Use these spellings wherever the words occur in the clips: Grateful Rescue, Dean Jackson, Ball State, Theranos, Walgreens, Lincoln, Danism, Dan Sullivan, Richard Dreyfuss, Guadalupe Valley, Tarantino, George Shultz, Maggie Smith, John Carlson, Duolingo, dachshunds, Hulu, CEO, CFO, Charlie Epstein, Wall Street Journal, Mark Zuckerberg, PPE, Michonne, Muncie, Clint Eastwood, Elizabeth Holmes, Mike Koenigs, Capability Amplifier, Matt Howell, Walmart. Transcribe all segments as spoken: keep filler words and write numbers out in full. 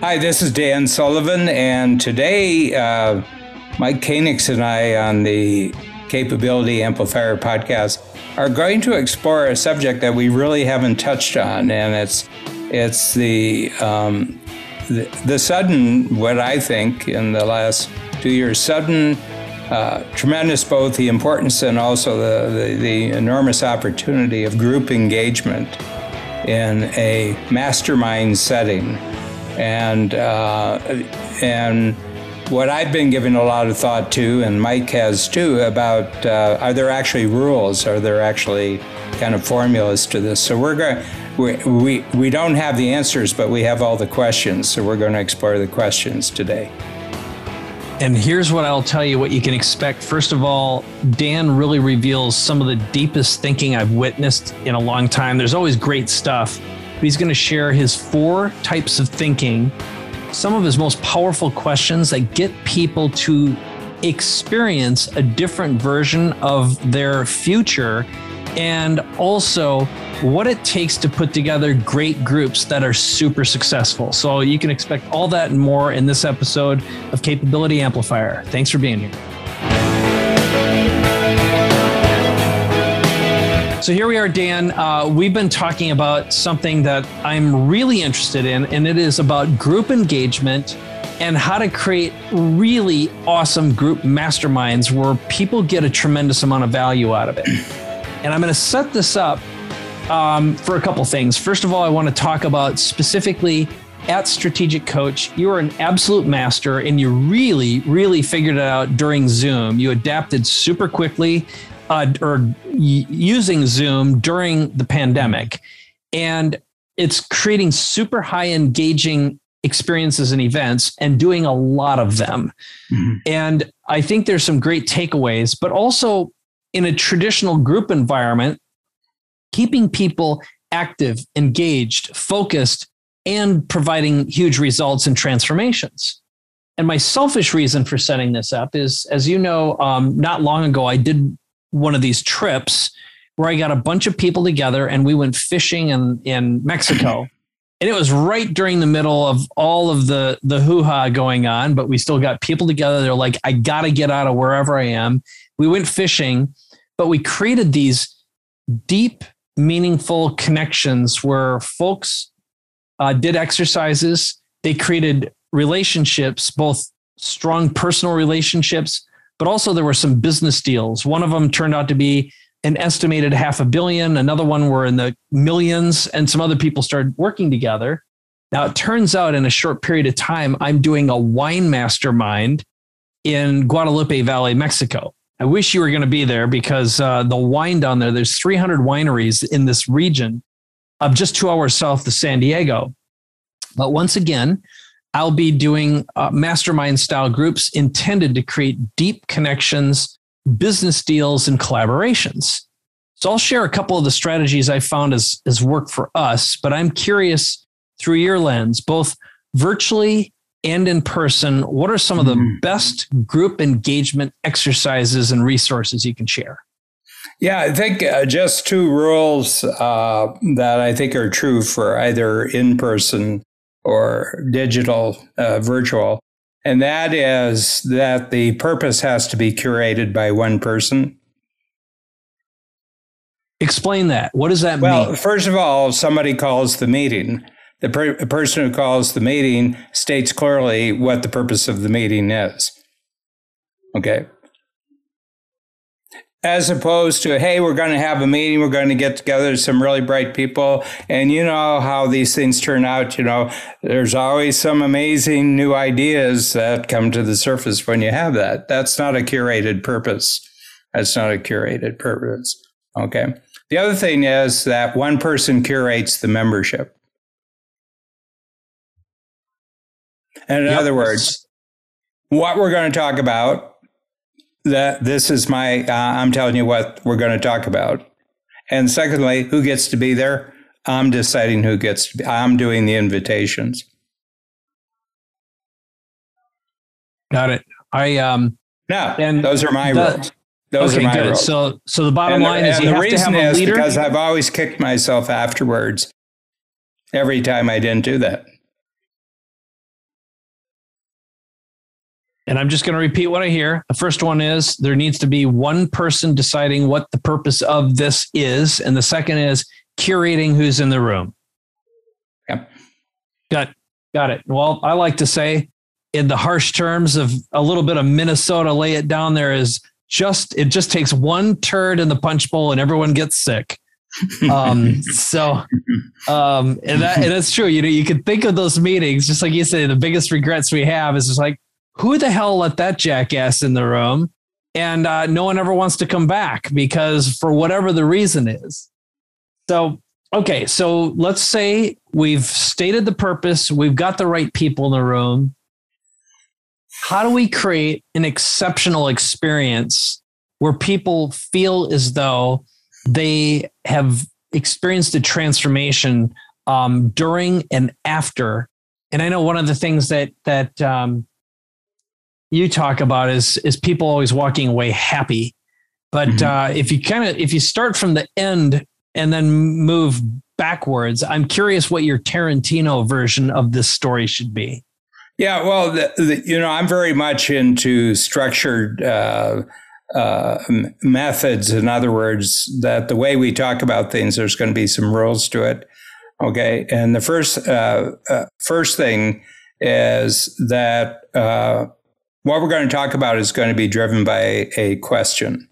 Hi, this is Dan Sullivan, and today uh, Mike Koenigs and I on the Capability Amplifier podcast are going to explore a subject that we really haven't touched on, and it's it's the um, the, the sudden, what I think in the last two years, sudden, uh, tremendous, both the importance and also the, the, the enormous opportunity of group engagement in a mastermind setting. And uh, and what I've been giving a lot of thought to, and Mike has too, about uh, are there actually rules? Are there actually kind of formulas to this? So we're going we, we we don't have the answers, but we have all the questions. So we're going to explore the questions today. And here's what I'll tell you what you can expect. First of all, Dan really reveals some of the deepest thinking I've witnessed in a long time. There's always great stuff. He's going to share his four types of thinking, some of his most powerful questions that get people to experience a different version of their future, and also what it takes to put together great groups that are super successful. So you can expect all that and more in this episode of Capability Amplifier. Thanks for being here. So here we are, Dan. Uh, we've been talking about something that I'm really interested in, and it is about group engagement and how to create really awesome group masterminds where people get a tremendous amount of value out of it. And I'm going to set this up um, for a couple things. First of all, I want to talk about specifically at Strategic Coach, you are an absolute master, and you really, really figured it out during Zoom. You adapted super quickly. Uh, or using Zoom during the pandemic. And it's creating super high engaging experiences and events and doing a lot of them. Mm-hmm. And I think there's some great takeaways, but also in a traditional group environment, keeping people active, engaged, focused, and providing huge results and transformations. And my selfish reason for setting this up is, as you know, um, not long ago, I did one of these trips where I got a bunch of people together and we went fishing in, in Mexico. And it was right during the middle of all of the, the hoo-ha going on, but we still got people together. They're like, I got to get out of wherever I am. We went fishing, but we created these deep, meaningful connections where folks uh, did exercises. They created relationships, both strong personal relationships, but also there were some business deals. One of them turned out to be an estimated half a billion. Another one were in the millions, and some other people started working together. Now, it turns out in a short period of time, I'm doing a wine mastermind in Guadalupe Valley, Mexico. I wish you were going to be there because uh, the wine down there, there's three hundred wineries in this region of just two hours south of San Diego. But once again, I'll be doing uh, mastermind style groups intended to create deep connections, business deals, and collaborations. So I'll share a couple of the strategies I found as, as work for us, but I'm curious through your lens, both virtually and in person, what are some mm-hmm. of the best group engagement exercises and resources you can share? Yeah, I think uh, just two rules uh, that I think are true for either in-person or digital, uh, virtual. And that is that the purpose has to be curated by one person. Explain that. What does that well, mean? Well, first of all, somebody calls the meeting. The per- person who calls the meeting states clearly what the purpose of the meeting is. Okay. As opposed to, hey, we're going to have a meeting, we're going to get together some really bright people. And you know how these things turn out, you know, there's always some amazing new ideas that come to the surface when you have that. That's not a curated purpose. That's not a curated purpose. Okay. The other thing is that one person curates the membership. And in yep. other words, what we're going to talk about, that this is my, uh, I'm telling you what we're going to talk about. And secondly, who gets to be there? I'm deciding who gets to be, I'm doing the invitations. Got it. I, um, no, and those are my the, rules. Those okay, are my good. rules. So, so the bottom and line the, is you have to have a leader. Because I've always kicked myself afterwards. every time I didn't do that. And I'm just going to repeat what I hear. The first one is there needs to be one person deciding what the purpose of this is. And the second is curating who's in the room. Yep. Got, got it. Well, I like to say in the harsh terms of a little bit of Minnesota, lay it down there is just, it just takes one turd in the punch bowl and everyone gets sick. um, so, um, and that, and that's true. You know, you could think of those meetings, just like you say, the biggest regrets we have is just like, who the hell let that jackass in the room? And uh, no one ever wants to come back because for whatever the reason is. So, okay. So let's say we've stated the purpose. We've got the right people in the room. How do we create an exceptional experience where people feel as though they have experienced a transformation um, during and after? And I know one of the things that, that, um, you talk about is, is people always walking away happy. But mm-hmm. uh, if you kind of, if you start from the end and then move backwards, I'm curious what your Tarantino version of this story should be. Yeah, well, the, the, you know, I'm very much into structured uh, uh, methods. In other words, that the way we talk about things, there's going to be some rules to it. Okay. And the first, uh, uh, first thing is that, uh, what we're going to talk about is going to be driven by a question.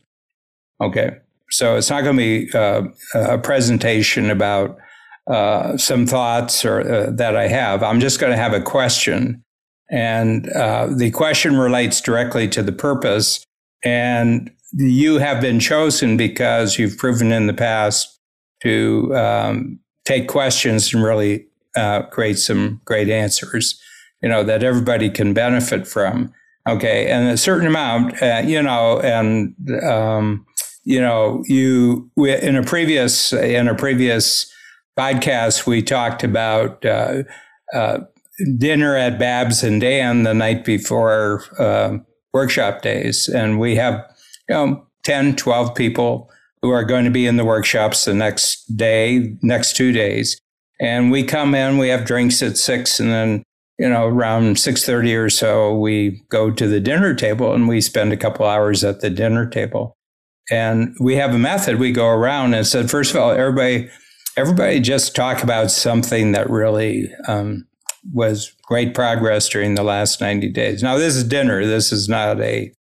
Okay. So it's not going to be uh, a presentation about uh, some thoughts or uh, that I have. I'm just going to have a question. And uh, the question relates directly to the purpose. And you have been chosen because you've proven in the past to um, take questions and really uh, create some great answers, you know, that everybody can benefit from. Okay, and a certain amount, uh, you know, and um, you know, you we, in a previous in a previous podcast we talked about uh, uh, dinner at Babs and Dan the night before uh, workshop days, and we have you know ten, twelve people who are going to be in the workshops the next day, next two days, and we come in, we have drinks at six, and then. You know, around six thirty or so, we go to the dinner table and we spend a couple hours at the dinner table. And we have a method. We go around and said, first of all, everybody, everybody just talk about something that really um, was great progress during the last ninety days. Now, this is dinner. This is not a,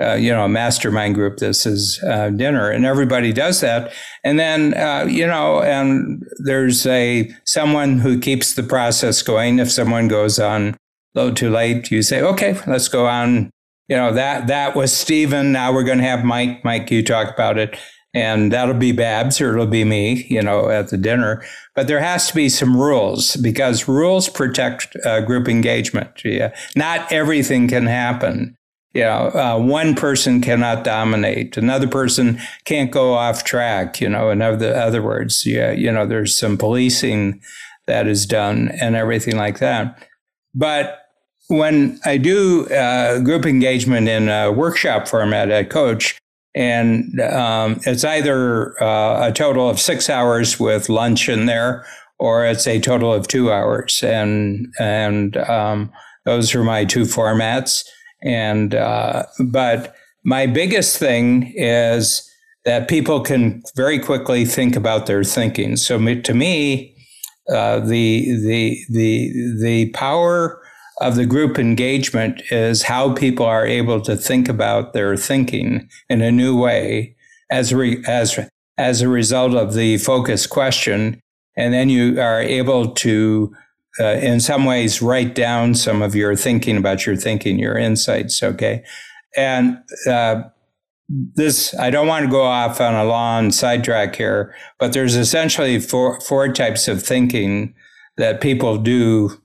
uh, you know, a mastermind group. This is uh, dinner. And everybody does that. And then, uh, you know, and there's a someone who keeps the process going. If someone goes on low too late, you say, okay, let's go on. You know, that that was Stephen. Now we're going to have Mike. Mike, you talk about it. And that'll be Babs or it'll be me, you know, at the dinner. But there has to be some rules because rules protect uh, group engagement. Yeah. Not everything can happen. You know, uh, one person cannot dominate. Another person can't go off track, you know, in other, other words, yeah, you know, there's some policing that is done and everything like that. But when I do uh, group engagement in a workshop format at Coach, and um, it's either uh, a total of six hours with lunch in there, or it's a total of two hours. And, and um, those are my two formats. And, uh, but my biggest thing is that people can very quickly think about their thinking. So me, to me, uh, the, the, the, the power of the group engagement is how people are able to think about their thinking in a new way as, re, as, as a result of the focus question. And then you are able to Uh, in some ways, write down some of your thinking about your thinking, your insights. Okay. And uh, this, I don't want to go off on a long sidetrack here, but there's essentially four, four types of thinking that people do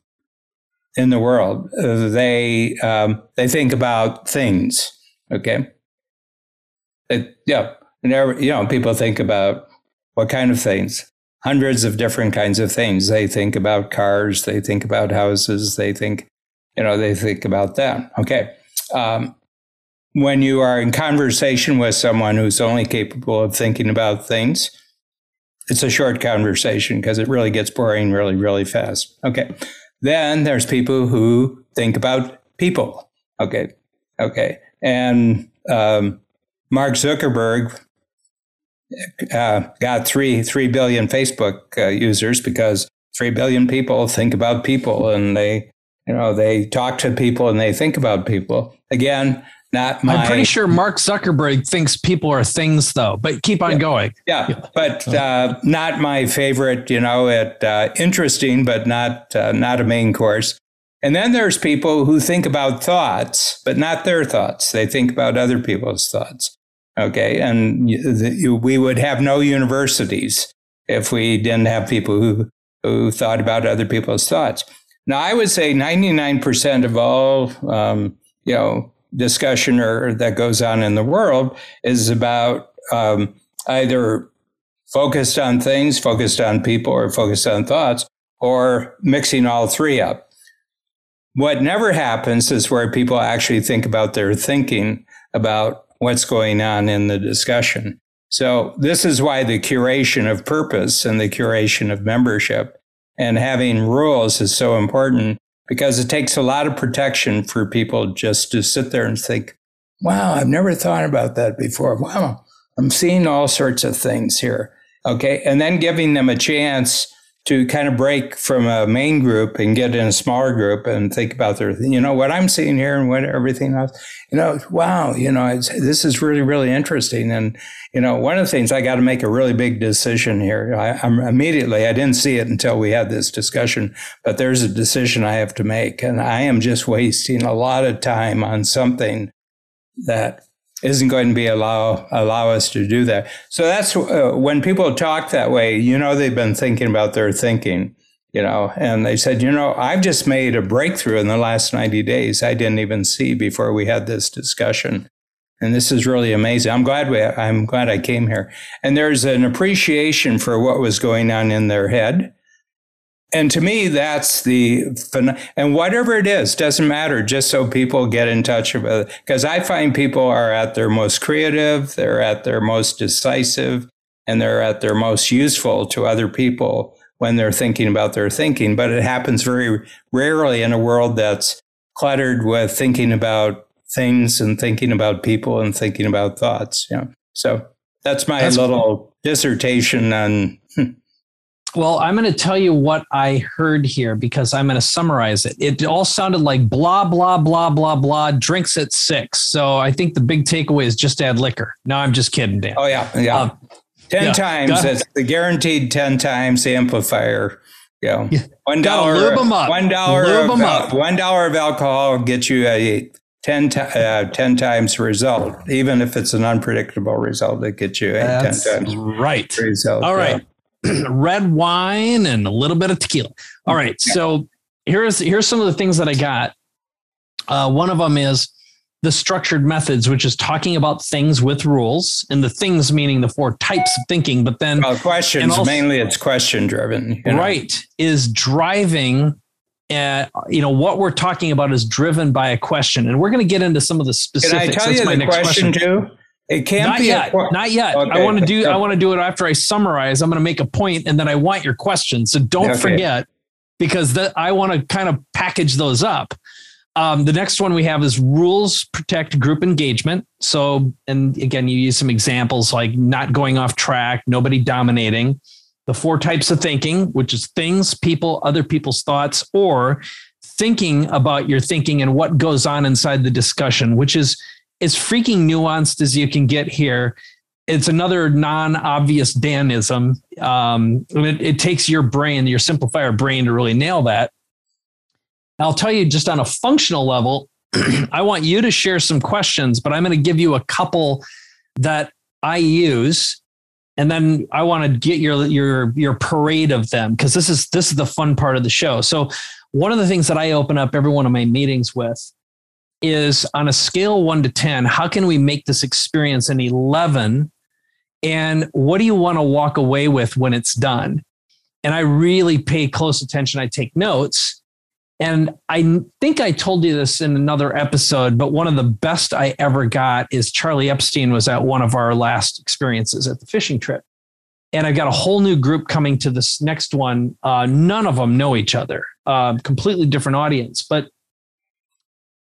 in the world. Uh, they, um, they think about things. Okay. It, yeah. And there, you know, people think about what kind of things. Hundreds of different kinds of things. They think about cars. They think about houses. They think, you know, they think about that. Okay. Um, when you are in conversation with someone who's only capable of thinking about things, it's a short conversation because it really gets boring really, really fast. Okay. Then there's people who think about people. Okay. Okay. And um, Mark Zuckerberg uh, got three, three billion Facebook uh, users because three billion people think about people, and they, you know, they talk to people and they think about people. Again, not my... I'm pretty sure Mark Zuckerberg thinks people are things, though, but keep on yeah. going. Yeah, but uh, not my favorite, you know, it, uh, interesting, but not uh, not a main course. And then there's people who think about thoughts, but not their thoughts. They think about other people's thoughts. Okay, and we would have no universities if we didn't have people who, who thought about other people's thoughts. Now, I would say ninety-nine percent of all, um, you know, discussion or, or that goes on in the world is about um, either focused on things, focused on people, or focused on thoughts, or mixing all three up. What never happens is where people actually think about their thinking about what's going on in the discussion. So this is why the curation of purpose and the curation of membership and having rules is so important, because it takes a lot of protection for people just to sit there and think, wow, I've never thought about that before. Wow, I'm seeing all sorts of things here. Okay. And then giving them a chance to kind of break from a main group and get in a smaller group and think about their, you know, what I'm seeing here and what everything else, you know, wow, you know, it's, this is really, really interesting. And, you know, one of the things, I got to make a really big decision here. I, I'm immediately, I didn't see it until we had this discussion, but there's a decision I have to make. And I am just wasting a lot of time on something that isn't going to be allow allow us to do that. So that's uh, when people talk that way, you know, they've been thinking about their thinking, you know, and they said, you know, I've just made a breakthrough in the last ninety days I didn't even see before we had this discussion. And this is really amazing. I'm glad we, I'm glad I came here. And there's an appreciation for what was going on in their head. And to me, that's the, and whatever it is, doesn't matter, just so people get in touch with it. Because I find people are at their most creative, they're at their most decisive, and they're at their most useful to other people when they're thinking about their thinking. But it happens very rarely in a world that's cluttered with thinking about things and thinking about people and thinking about thoughts. Yeah. So that's my that's little cool. dissertation on... Well, I'm going to tell you what I heard here, because I'm going to summarize it. It all sounded like blah, blah, blah, blah, blah, drinks at six. So I think the big takeaway is just add liquor. No, I'm just kidding, Dan. Oh, yeah. Yeah. Um, ten yeah. times. That's the guaranteed ten times the amplifier. You know, one dollar. Lube them up. One dollar of, up. One dollar of alcohol gets you a ten, t- uh, ten times result. Even if it's an unpredictable result, it gets you a that's ten times right. result. All right. Yeah. Red wine and a little bit of tequila. All right. So here's, here's some of the things that I got. Uh, one of them is the structured methods, which is talking about things with rules, and the things meaning the four types of thinking, but then well, questions, also, mainly it's question driven, you know? Right. Is driving, uh, you know, what we're talking about is driven by a question. And we're going to get into some of the specifics. Can I tell That's you my the next question, question. too? It can't not be yet. A not yet. Okay. I want to do. I want to do it after I summarize. I'm going to make a point, and then I want your questions. So don't okay. forget, because the, I want to kind of package those up. Um, the next one we have is rules protect group engagement. So, and again, you use some examples like not going off track, nobody dominating, the four types of thinking, which is things, people, other people's thoughts, or thinking about your thinking and what goes on inside the discussion, which is as freaking nuanced as you can get here. It's another non-obvious Danism. Um, it, it takes your brain, your simplifier brain, to really nail that. I'll tell you just on a functional level, I want you to share some questions, but I'm going to give you a couple that I use, and then I want to get your your your parade of them, because this is this is the fun part of the show. So one of the things that I open up every one of my meetings with is, on a scale one to ten, how can we make this experience an eleven? And what do you want to walk away with when it's done? And I really pay close attention. I take notes. And I think I told you this in another episode, but one of the best I ever got is Charlie Epstein was at one of our last experiences at the fishing trip. And I've got a whole new group coming to this next one. Uh, none of them know each other, uh, completely different audience. But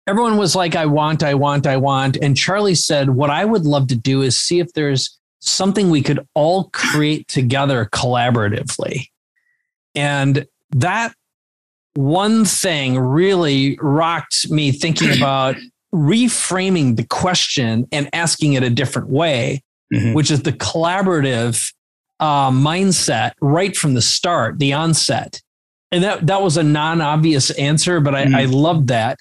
everyone was like, I want, I want, I want. And Charlie said, what I would love to do is see if there's something we could all create together collaboratively. And that one thing really rocked me thinking about reframing the question and asking it a different way, mm-hmm. which is the collaborative uh, mindset right from the start, the onset. And that, that was a non-obvious answer, but I, mm-hmm. I loved that.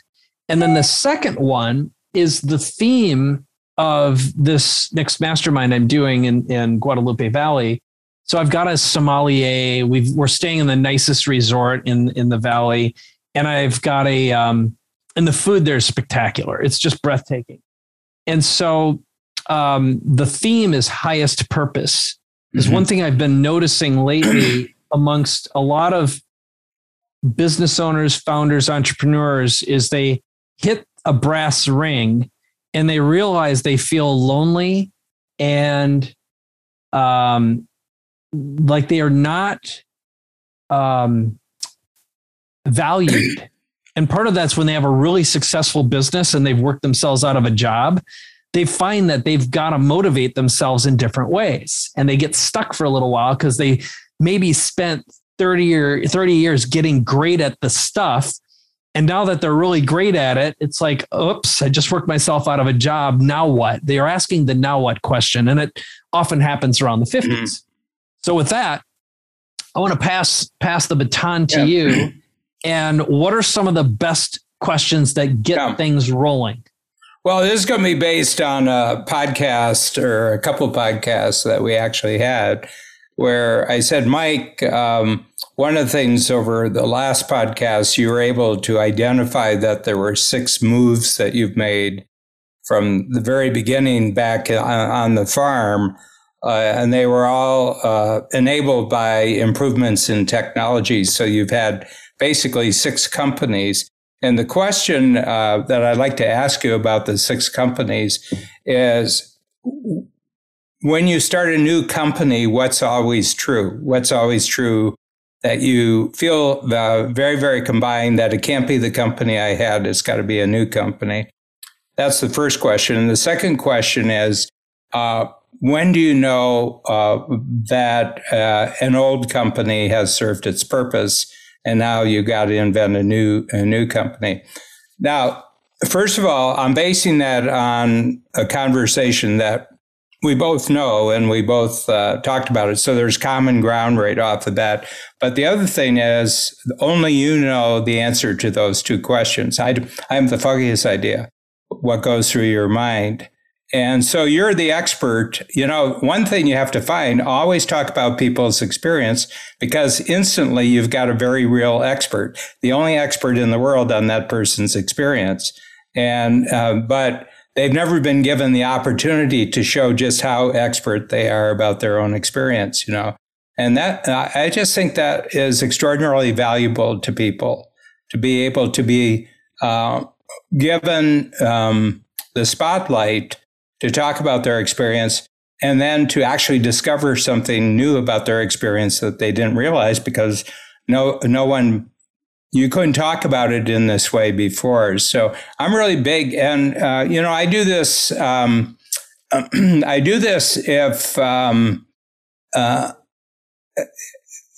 And then the second one is the theme of this next mastermind I'm doing in, in Guadalupe Valley. So I've got a sommelier. We've, we're staying in the nicest resort in, in the valley. And I've got a, um, and the food there is spectacular. It's just breathtaking. And so um, the theme is highest purpose. Is mm-hmm. one thing I've been noticing lately amongst a lot of business owners, founders, entrepreneurs, is they hit a brass ring and they realize they feel lonely and um, like they are not um, valued. And part of that's when they have a really successful business and they've worked themselves out of a job, they find that they've got to motivate themselves in different ways. And they get stuck for a little while because they maybe spent thirty or thirty years getting great at the stuff. And now that they're really great at it, it's like, oops, I just worked myself out of a job. Now what? They are asking the now what question. And it often happens around the fifties. Mm-hmm. So with that, I want to pass, pass the baton to yeah. you. And what are some of the best questions that get yeah. things rolling? Well, this is going to be based on a podcast or a couple of podcasts that we actually had where I said, Mike, um, one of the things over the last podcast, you were able to identify that there were six moves that you've made from the very beginning back on, on the farm. Uh, and they were all uh, enabled by improvements in technology. So you've had basically six companies. And the question uh, that I'd like to ask you about the six companies is, when you start a new company, what's always true? What's always true that you feel uh, very, very combined, that it can't be the company I had, it's got to be a new company? That's the first question. And the second question is, uh, when do you know uh, that uh, an old company has served its purpose? And now you got to invent a new a new company. Now, first of all, I'm basing that on a conversation that we both know and we both uh, talked about it. So there's common ground right off of that. But the other thing is, only you know the answer to those two questions. I, I have the foggiest idea what goes through your mind. And so you're the expert. You know, one thing you have to find, always talk about people's experience, because instantly you've got a very real expert, the only expert in the world on that person's experience. And, uh, but they've never been given the opportunity to show just how expert they are about their own experience, you know. And that, I just think that is extraordinarily valuable to people, to be able to be uh, given um, the spotlight to talk about their experience, and then to actually discover something new about their experience that they didn't realize, because no no one, you couldn't talk about it in this way before. So I'm really big. And, uh, you know, I do this, um, I do this if um, uh,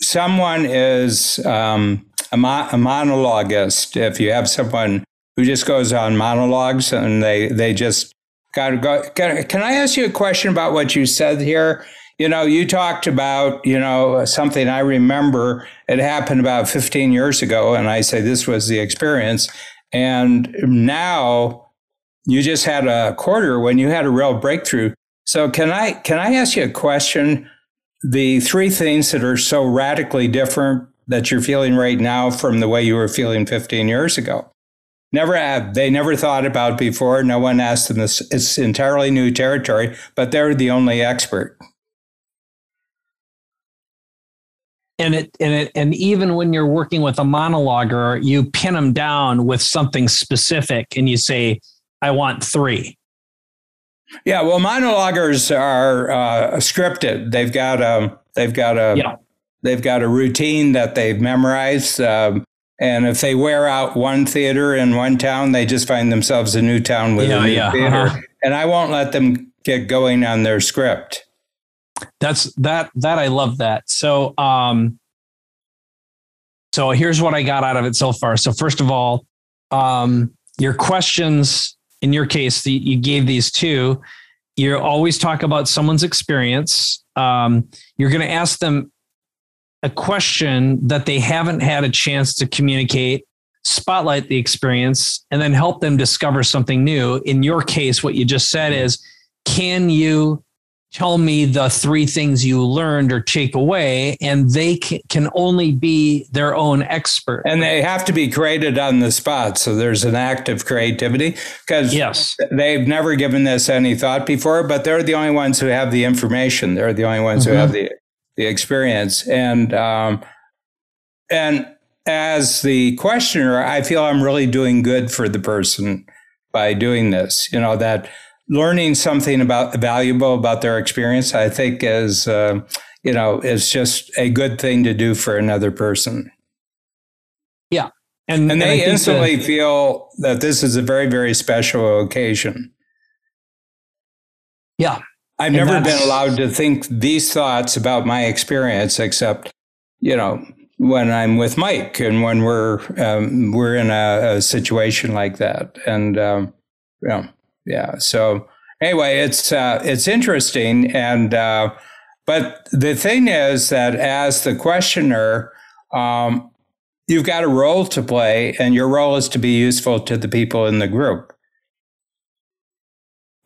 someone is um, a, mo- a monologuist, if you have someone who just goes on monologues and they, they just, Gotta go. Can I ask you a question about what you said here? You know, you talked about, you know, something I remember. It happened about fifteen years ago. And I say this was the experience. And now you just had a quarter when you had a real breakthrough. So can I can I ask you a question? The three things that are so radically different that you're feeling right now from the way you were feeling fifteen years ago. Never have. They never thought about before. No one asked them this. It's entirely new territory, but they're the only expert. And it and it and even when you're working with a monologuer, you pin them down with something specific, and you say, "I want three." Yeah, well, monologuers are uh, scripted. They've got a they've got a yeah. they've got a routine that they've memorized, um, and if they wear out one theater in one town, they just find themselves a new town with yeah, a new yeah. theater. Uh-huh. And I won't let them get going on their script. That's that that I love that. So um, so here's what I got out of it so far. So first of all, um, your questions. In your case, the, you gave these two. You always talk about someone's experience. Um, you're going to ask them a question that they haven't had a chance to communicate, spotlight the experience, and then help them discover something new. In your case, what you just said is, can you tell me the three things you learned or take away? And they can only be their own expert. And they have to be created on the spot. So there's an act of creativity because yes. they've never given this any thought before, but they're the only ones who have the information. They're the only ones mm-hmm. who have the, the experience. And, um, and as the questioner, I feel I'm really doing good for the person by doing this, you know, that learning something about valuable about their experience, I think is, uh, you know, it's just a good thing to do for another person. Yeah. And, and they and instantly that, feel that this is a very, very special occasion. Yeah. I've and never been allowed to think these thoughts about my experience, except, you know, when I'm with Mike and when we're, um, we're in a, a situation like that. And, um, you know, Yeah. So anyway, it's uh, it's interesting. And uh, but the thing is that as the questioner, um, you've got a role to play, and your role is to be useful to the people in the group.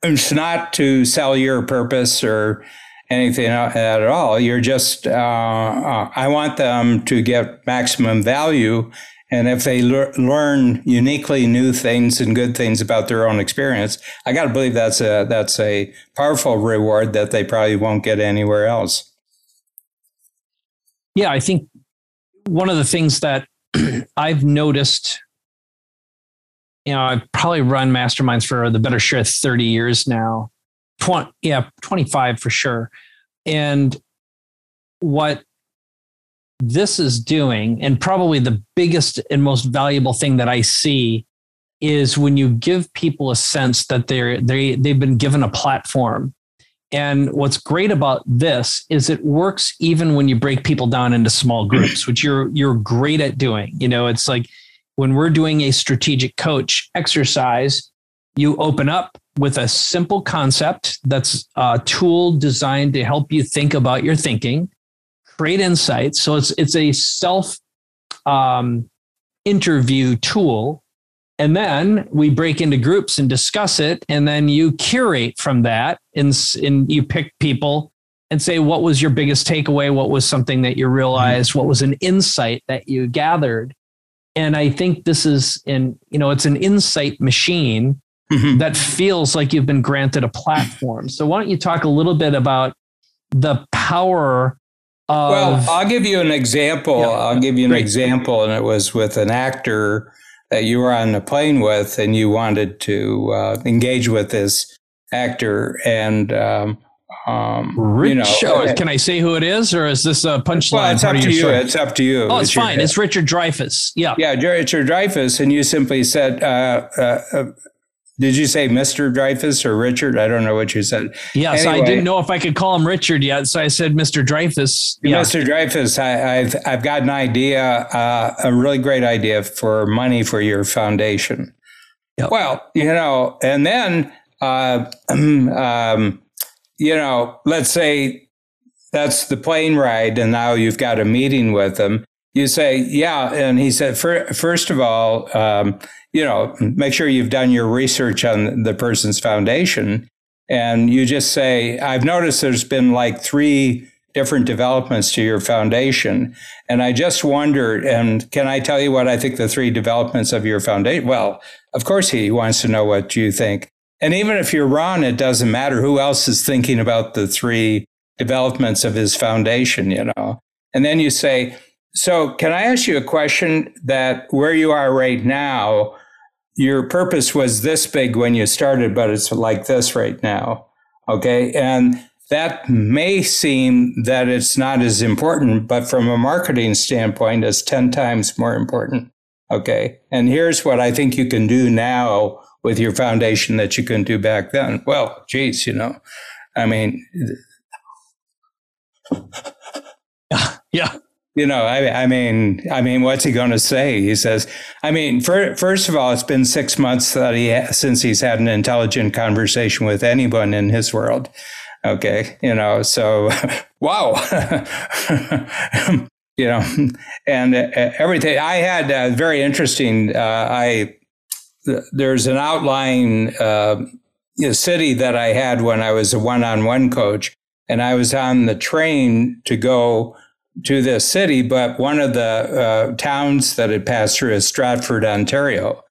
It's not to sell your purpose or anything at all. You're just uh, uh, I want them to get maximum value. And if they le- learn uniquely new things and good things about their own experience, I got to believe that's a that's a powerful reward that they probably won't get anywhere else. Yeah, I think one of the things that I've noticed, you know, I've probably run masterminds for the better share of thirty years now, twenty, yeah, twenty-five for sure. And what this is doing, and probably the biggest and most valuable thing that I see, is when you give people a sense that they're they they've been given a platform. And what's great about this is it works even when you break people down into small groups, which you're you're great at doing. You know, it's like when we're doing a strategic coach exercise, you open up with a simple concept that's a tool designed to help you think about your thinking. Great insights. So it's it's a self um, interview tool. And then we break into groups and discuss it. And then you curate from that and, and you pick people and say, what was your biggest takeaway? What was something that you realized? What was an insight that you gathered? And I think this is in, you know, it's an insight machine mm-hmm. that feels like you've been granted a platform. So why don't you talk a little bit about the power. Well, I'll give you an example. Yeah, I'll give you an great. example. And it was with an actor that you were on the plane with and you wanted to uh, engage with this actor. And, um, um, you know, oh, can I say who it is? Or is this a punchline? Well, it's up to you. It's up to you. Oh, it's, it's fine. Your, it's Richard Dreyfuss. Yeah. Yeah. Richard Dreyfuss. And you simply said, uh, uh, uh did you say Mister Dreyfuss or Richard? I don't know what you said. Yes, anyway, I didn't know if I could call him Richard yet, so I said Mister Dreyfuss. Yeah. Mister Dreyfuss, I, I've I've got an idea, uh, a really great idea for money for your foundation. Yep. Well, you know, and then, uh, um, you know, let's say that's the plane ride, and now you've got a meeting with him. You say, yeah, and he said, first of all, um, you know, make sure you've done your research on the person's foundation. And you just say, I've noticed there's been like three different developments to your foundation. And I just wondered, and can I tell you what I think the three developments of your foundation? Well, of course, he wants to know what you think. And even if you're wrong, it doesn't matter who else is thinking about the three developments of his foundation, you know. And then you say, so can I ask you a question that where you are right now, your purpose was this big when you started, but it's like this right now. Okay. And that may seem that it's not as important, but from a marketing standpoint, it's ten times more important. Okay. And here's what I think you can do now with your foundation that you couldn't do back then. Well, geez, you know, I mean, yeah. You know, I, I mean, I mean, what's he going to say? He says, I mean, for, first of all, it's been six months that he ha- since he's had an intelligent conversation with anyone in his world. OK, you know, so, wow, you know, and uh, everything I had uh, very interesting. Uh, I th- there's an outlying uh, city that I had when I was a one on one coach, and I was on the train to go to this city, but one of the uh, towns that it passed through is Stratford, Ontario.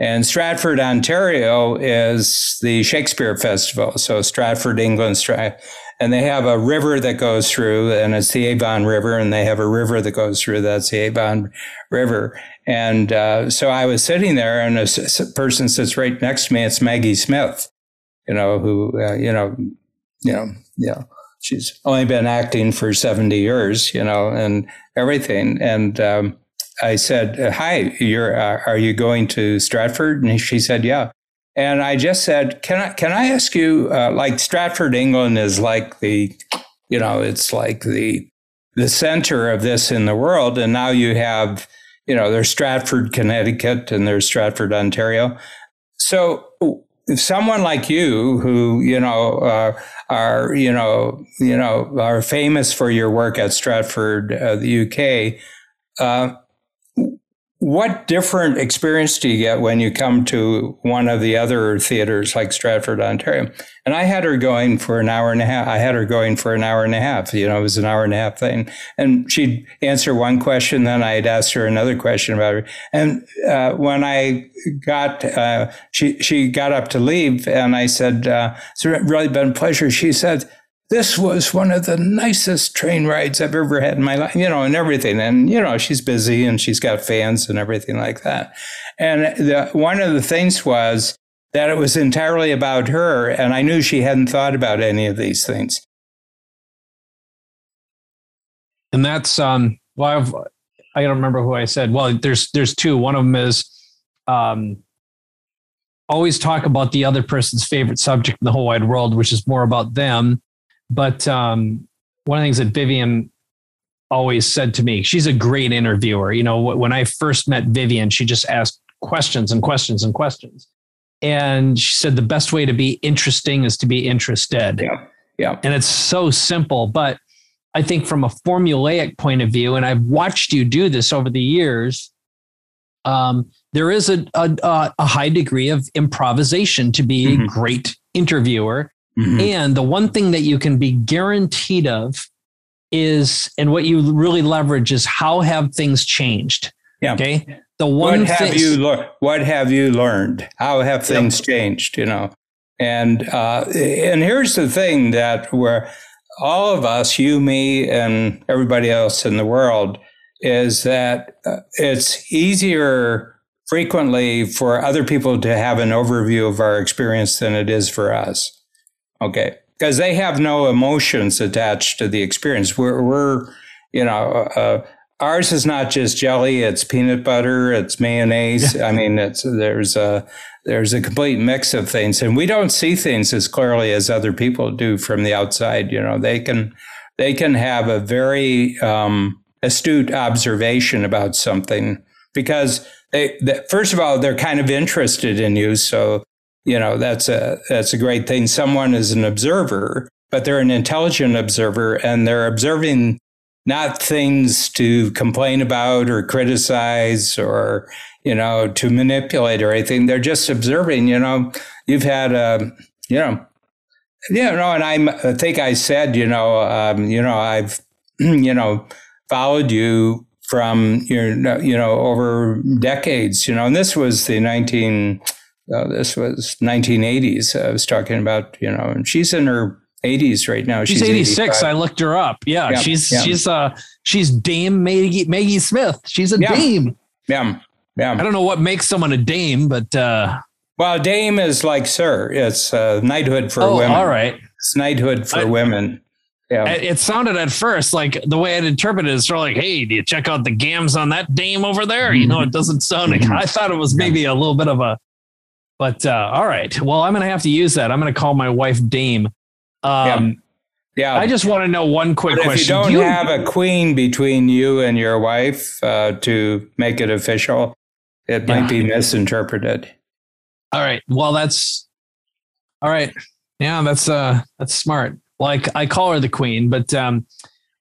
And Stratford, Ontario is the Shakespeare Festival. So Stratford, England, and they have a river that goes through, and it's the Avon River, and they have a river that goes through, that's the Avon River. And uh, so I was sitting there, and a person sits right next to me, it's Maggie Smith, you know, who, uh, you know, you know, you know. She's only been acting for seventy years, you know, and everything. And um, I said, hi, you're, uh, are you going to Stratford? And she said, yeah. And I just said, can I can I ask you, uh, like Stratford, England is like the, you know, it's like the the center of this in the world. And now you have, you know, there's Stratford, Connecticut, and there's Stratford, Ontario. So if someone like you who, you know, uh, are, you know, you know, are famous for your work at Stratford, uh, the U K, uh, what different experience do you get when you come to one of the other theaters like Stratford, Ontario? And I had her going for an hour and a half. I had her going for an hour and a half. You know, it was an hour and a half thing. And she'd answer one question. Then I'd ask her another question about her. And uh, when I got, uh, she she got up to leave. And I said, uh, it's really been a pleasure. She said, this was one of the nicest train rides I've ever had in my life, you know, and everything. And, you know, she's busy and she's got fans and everything like that. And the, one of the things was that it was entirely about her, and I knew she hadn't thought about any of these things. And that's, um, well, I've, I don't remember who I said. Well, there's there's two. One of them is um, always talk about the other person's favorite subject in the whole wide world, which is more about them. But um, one of the things that Vivian always said to me, she's a great interviewer. You know, when I first met Vivian, she just asked questions and questions and questions. And she said the best way to be interesting is to be interested. Yeah, yeah. And it's so simple. But I think from a formulaic point of view, and I've watched you do this over the years, um, there is a, a, a high degree of improvisation to be mm-hmm. a great interviewer. Mm-hmm. And the one thing that you can be guaranteed of is, and what you really leverage is how have things changed? Yeah. Okay. The one what have thing- you learned? What have you learned? How have things yep. changed? You know, and uh, and here's the thing that we're all of us, you, me, and everybody else in the world, is that it's easier frequently for other people to have an overview of our experience than it is for us. Okay, because they have no emotions attached to the experience. We're, we're you know, uh, ours is not just jelly; it's peanut butter, it's mayonnaise. Yeah. I mean, it's there's a there's a complete mix of things, and we don't see things as clearly as other people do from the outside. You know, they can they can have a very um, astute observation about something because they, they first of all they're kind of interested in you, so. You know, that's a that's a great thing. Someone is an observer, but they're an intelligent observer, and they're observing not things to complain about or criticize or, you know, to manipulate or anything. They're just observing, you know, you've had, a, you know, you know, and I'm, I think I said, you know, um, you know, I've, you know, followed you from, your you know, over decades, you know, and this was the nineteen... Uh, this was nineteen eighties. I was talking about, you know, and she's in her eighties right now. She's, she's eighty-six. eighty-five. I looked her up. Yeah, yeah she's yeah. she's uh she's Dame Maggie Maggie Smith. She's a yeah. dame. Yeah, Yeah. I don't know what makes someone a dame, but. Uh, well, dame is like sir. It's uh, knighthood for oh, women. All right. It's knighthood for I, women. Yeah. It sounded at first like the way I'd interpreted it is sort of like, hey, do you check out the gams on that dame over there? Mm-hmm. You know, it doesn't sound like, mm-hmm. I thought it was maybe a little bit of a. But uh, all right. Well, I'm going to have to use that. I'm going to call my wife dame. Um, yeah. yeah. I just want to know one quick but question. If you don't do you, have a queen between you and your wife uh, to make it official, it yeah. might be misinterpreted. All right. Well, that's all right. Yeah, that's uh, that's smart. Like I call her the queen, but um,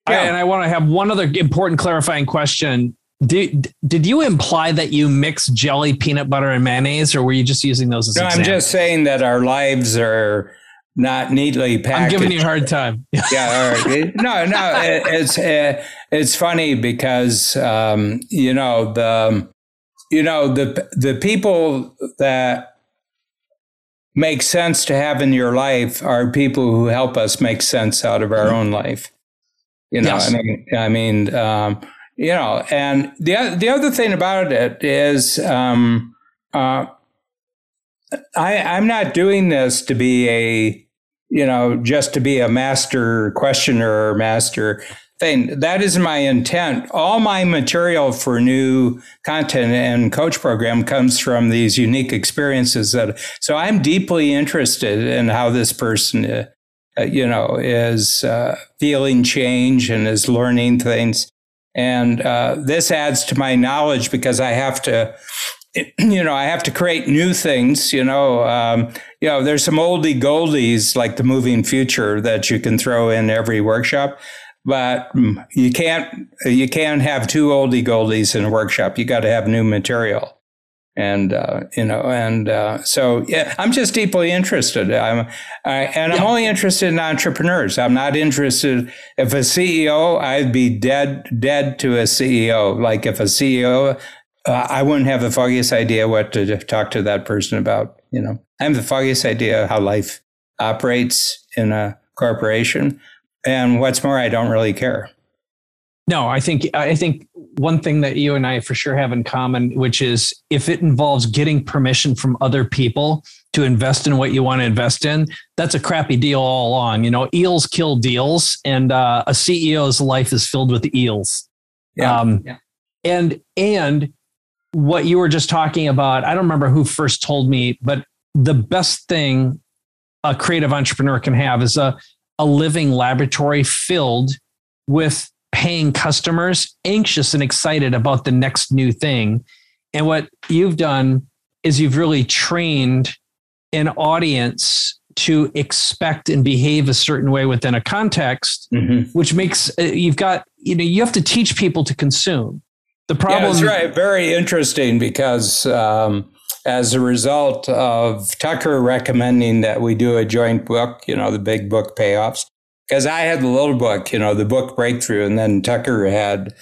yeah. I, and I want to have one other important clarifying question. Did, did you imply that you mix jelly, peanut butter, and mayonnaise, or were you just using those as no, examples? I'm just saying that our lives are not neatly packaged. I'm giving you a hard time. Yeah. All right. No, no. It, it's it, it's funny because um, you know the you know the the people that make sense to have in your life are people who help us make sense out of our mm-hmm. own life. You know. Yes. I mean. I mean. Um, You know, and the the other thing about it is, um, uh, I I'm not doing this to be a, you know, just to be a master questioner or master thing. That is my intent. All my material for new content and coach program comes from these unique experiences. That so I'm deeply interested in how this person, uh, you know, is uh, feeling change and is learning things. And uh, this adds to my knowledge because I have to, you know, I have to create new things, you know. Um, you know, there's some oldie goldies like the moving future that you can throw in every workshop, but you can't, you can't have two oldie goldies in a workshop. You got to have new material. And, uh, you know, and uh, so yeah, I'm just deeply interested. I'm, I, and I'm yeah. only interested in entrepreneurs. I'm not interested if a C E O, I'd be dead, dead to a C E O. Like if a C E O, uh, I wouldn't have the foggiest idea what to talk to that person about. You know, I have the foggiest idea how life operates in a corporation. And what's more, I don't really care. No, I think I think one thing that you and I for sure have in common, which is if it involves getting permission from other people to invest in what you want to invest in, that's a crappy deal all along. You know, eels kill deals, and uh, a C E O's life is filled with eels. Yeah. Um, yeah. And and what you were just talking about, I don't remember who first told me, but the best thing a creative entrepreneur can have is a a living laboratory filled with paying customers anxious and excited about the next new thing. And what you've done is you've really trained an audience to expect and behave a certain way within a context, mm-hmm. which makes you've got, you know, you have to teach people to consume. The problem. Yeah, that's right. Very interesting because um, as a result of Tucker recommending that we do a joint book, you know, the big book payoffs, because I had the little book, you know, the book Breakthrough, and then Tucker had,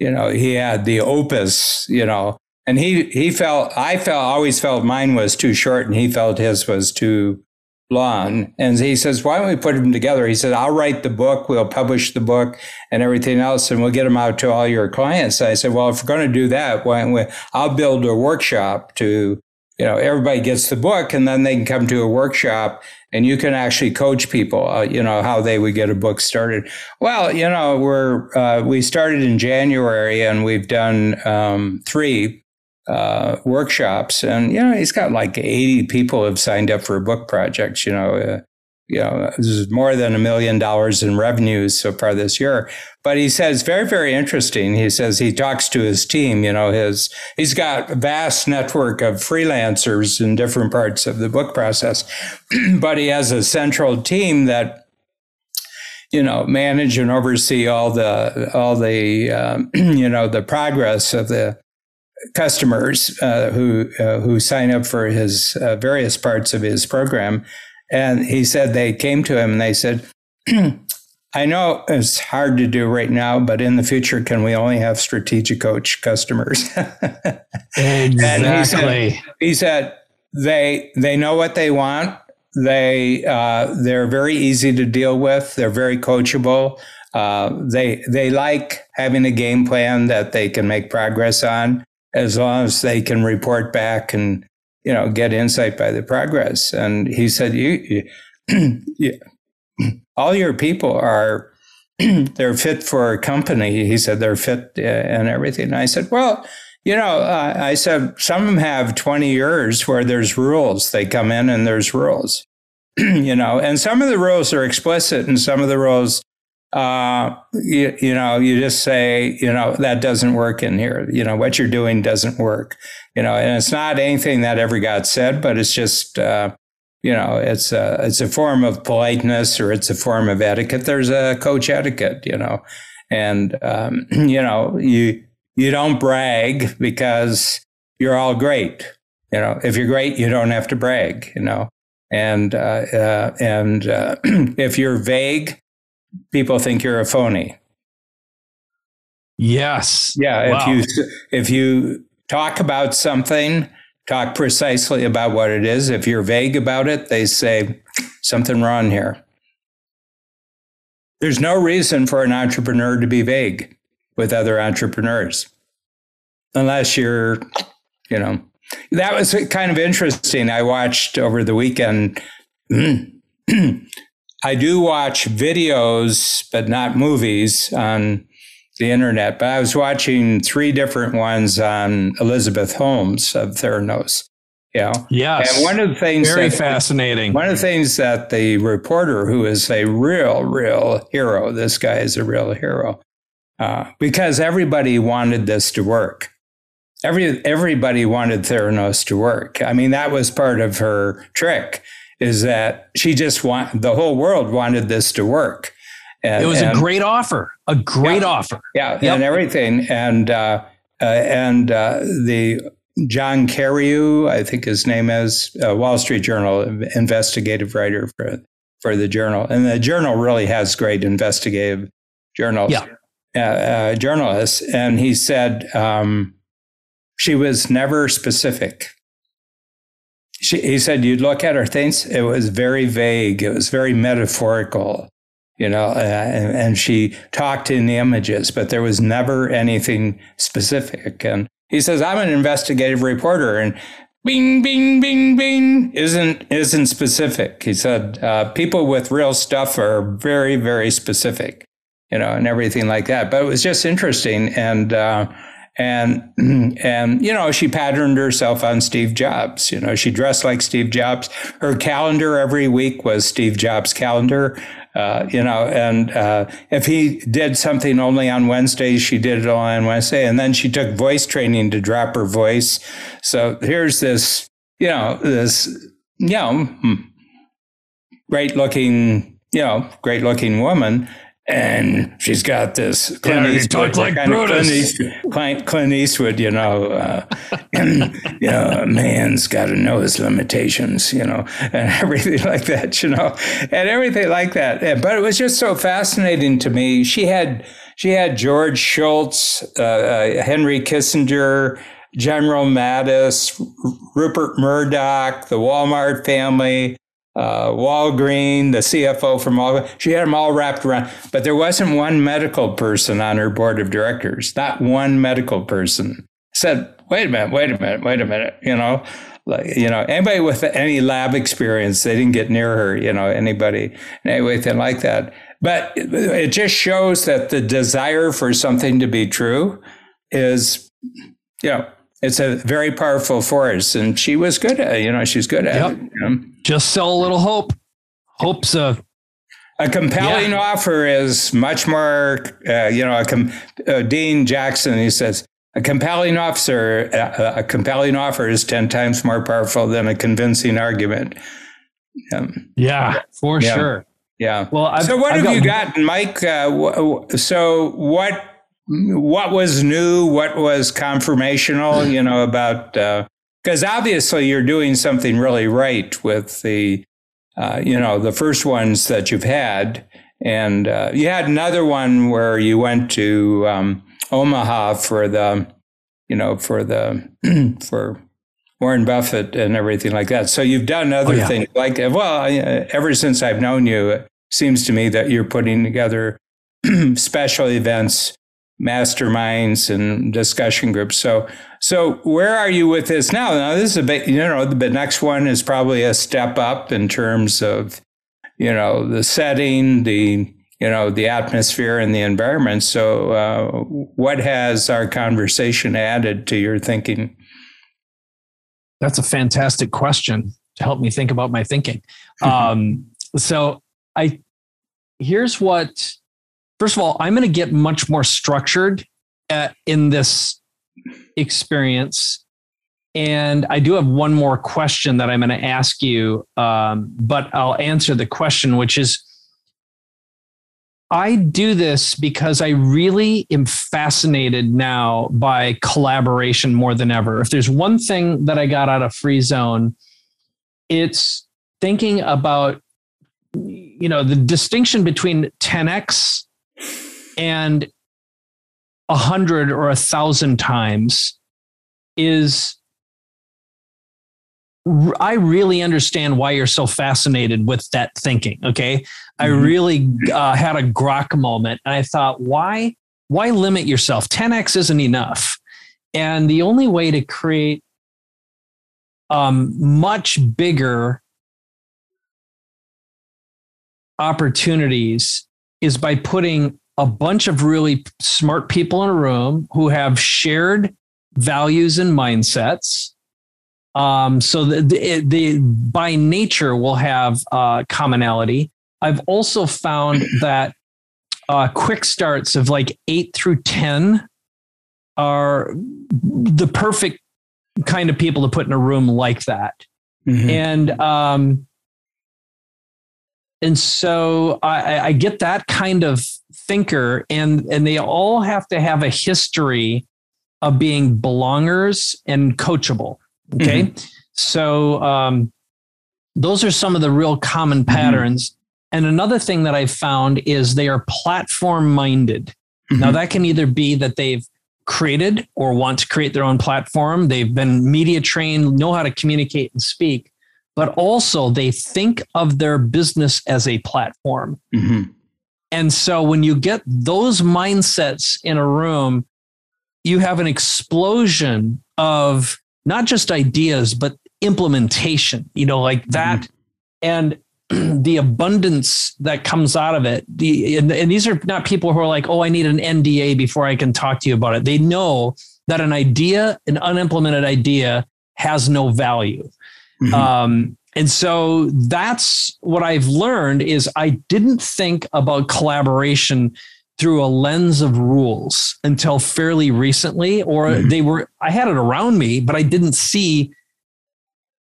you know, he had the opus, you know, and he he felt, I felt, always felt mine was too short and he felt his was too long. And he says, why don't we put them together? He said, I'll write the book, we'll publish the book and everything else, and we'll get them out to all your clients. And I said, well, if we're going to do that, why don't we, I'll build a workshop to, you know, everybody gets the book and then they can come to a workshop and you can actually coach people, uh, you know, how they would get a book started. Well, you know, we're, uh, we started in January and we've done um, three uh, workshops and, you know, he's got like eighty people have signed up for book projects, you know, uh, you know, this is more than a million dollars in revenues so far this year. But he says, very, very interesting. He says he talks to his team, you know, his he's got a vast network of freelancers in different parts of the book process. But he has a central team that, you know, manage and oversee all the all the, um, you know, the progress of the customers uh, who uh, who sign up for his uh, various parts of his program. And he said they came to him and they said, I know it's hard to do right now, but in the future, can we only have Strategic Coach customers? Exactly. He said, he said they they know what they want. They uh, they're very easy to deal with. They're very coachable. Uh, they they like having a game plan that they can make progress on. as long as they can report back and, you know, get insight by the progress. And he said, you, you all your people are, they're fit for a company. He said, they're fit uh, and everything. And I said, well, you know, uh, I said, some of them have twenty years where there's rules. They come in and there's rules, you know, and some of the rules are explicit and some of the rules, uh, you, you know, you just say, you know, that doesn't work in here. You know, what you're doing doesn't work, you know, and it's not anything that ever got said, but it's just, uh, you know, it's a, it's a form of politeness or it's a form of etiquette. There's a coach etiquette, you know, and, um, you know, you, you don't brag because you're all great. You know, if you're great, you don't have to brag, you know, and, uh, uh and, uh, if you're vague, people think you're a phony. Yes. Yeah. Wow. If you, if you talk about something, talk precisely about what it is. If you're vague about it, they say something wrong here. There's no reason for an entrepreneur to be vague with other entrepreneurs, unless you're, you know, that was kind of interesting. I watched over the weekend. I do watch videos, but not movies on the internet, but I was watching three different ones on Elizabeth Holmes of Theranos. You know? Yes. And one of the things very that, fascinating. One of the things that the reporter, who is a real, real hero, this guy is a real hero, uh, because everybody wanted this to work. Every everybody wanted Theranos to work. I mean, that was part of her trick, is that she just want the whole world wanted this to work. And, it was and, a great offer, a great yeah, offer. Yeah, yep. And everything. And uh, uh, and uh, the John Carreyrou, I think his name is, uh, Wall Street Journal, investigative writer for, for the Journal. And the Journal really has great investigative journals, yeah. uh, uh, journalists. And he said um, she was never specific. She, he said, you'd look at her things. It was very vague. It was very metaphorical. You know, uh, and, and she talked in the images, but there was never anything specific. And he says, I'm an investigative reporter, and bing, bing, bing, bing, isn't isn't specific. He said, uh, people with real stuff are very, very specific, you know, and everything like that. But it was just interesting. And uh, and and, you know, she patterned herself on Steve Jobs. You know, she dressed like Steve Jobs. Her calendar every week was Steve Jobs' calendar. Uh, you know, and uh, if he did something only on Wednesdays, she did it only on Wednesday. And then she took voice training to drop her voice. So here's this, you know, this, you know, great looking, you know, great looking woman. And she's got this Clint, yeah, Eastwood, talk like kind of Clint Eastwood, Clint Eastwood, you know, uh, and, you know, a man's got to know his limitations, you know, and everything like that, you know, and everything like that. But it was just so fascinating to me. She had she had George Shultz, uh, uh, Henry Kissinger, General Mattis, Rupert Murdoch, the Walmart family. Uh, Walgreens, the C F O from Walgreens, she had them all wrapped around, but there wasn't one medical person on her board of directors. Not one medical person said, "Wait a minute, wait a minute, wait a minute." You know, like, you know, anybody with any lab experience, they didn't get near her. You know, anybody, anything like that. But it just shows that the desire for something to be true is, you know, it's a very powerful force, and she was good at it. You know, she's good at yep. it. You know? Just sell a little hope. Hope's a a compelling yeah. offer is much more. Uh, you know, a com- uh, Dean Jackson. He says a compelling officer, a, a compelling offer is ten times more powerful than a convincing argument. Um, yeah, for yeah. sure. Yeah. Well, I've, so what I've have got- you gotten, Mike? Uh, w- so what? What was new? What was confirmational, you know, about because uh, obviously you're doing something really right with the, uh, you know, the first ones that you've had. And uh, you had another one where you went to um, Omaha for the, you know, for the for Warren Buffett and everything like that. So you've done other oh, yeah. things like, well, ever since I've known you, it seems to me that you're putting together special events masterminds and discussion groups. So, so where are you with this now? Now, this is a bit, you know, the next one is probably a step up in terms of, you know, the setting, the, you know, the atmosphere and the environment. So uh, what has our conversation added to your thinking? That's a fantastic question to help me think about my thinking. Um, so I, here's what, first of all, I'm going to get much more structured at, in this experience. And I do have one more question that I'm going to ask you, um, but I'll answer the question, which is, I do this because I really am fascinated now by collaboration more than ever. If there's one thing that I got out of Free Zone, it's thinking about, you know, the distinction between ten x and a hundred or a thousand times is, I really understand why you're so fascinated with that thinking. Okay. Mm-hmm. I really uh, had a grok moment. And I thought, why, why limit yourself? ten x isn't enough. And the only way to create um, much bigger opportunities is by putting a bunch of really smart people in a room who have shared values and mindsets. Um, so the, the, the by nature will have uh, commonality. I've also found that uh, quick starts of like eight through ten are the perfect kind of people to put in a room like that. Mm-hmm. And um, and so I, I get that kind of thinker, and and they all have to have a history of being belongers and coachable. Okay. Mm-hmm. So um, those are some of the real common patterns. Mm-hmm. And another thing that I've found is they are platform minded. Mm-hmm. Now that can either be that they've created or want to create their own platform. They've been media trained, know how to communicate and speak, but also they think of their business as a platform. Mm-hmm. And so when you get those mindsets in a room, you have an explosion of not just ideas, but implementation, you know, like that. Mm-hmm. And the abundance that comes out of it. The, and, and these are not people who are like, oh, I need an N D A before I can talk to you about it. They know that an idea, an unimplemented idea, has no value. Mm-hmm. Um, and so that's what I've learned is I didn't think about collaboration through a lens of rules until fairly recently, or mm-hmm. they were, I had it around me, but I didn't see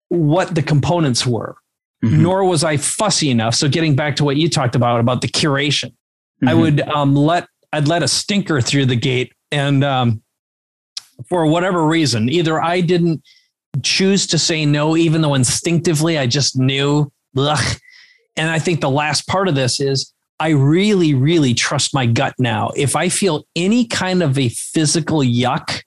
what the components were, mm-hmm. nor was I fussy enough. So getting back to what you talked about, about the curation, mm-hmm. I would um, let, I'd let a stinker through the gate. And um, for whatever reason, either I didn't choose to say no, even though instinctively I just knew, ugh. And I think the last part of this is, I really, really trust my gut now. If I feel any kind of a physical yuck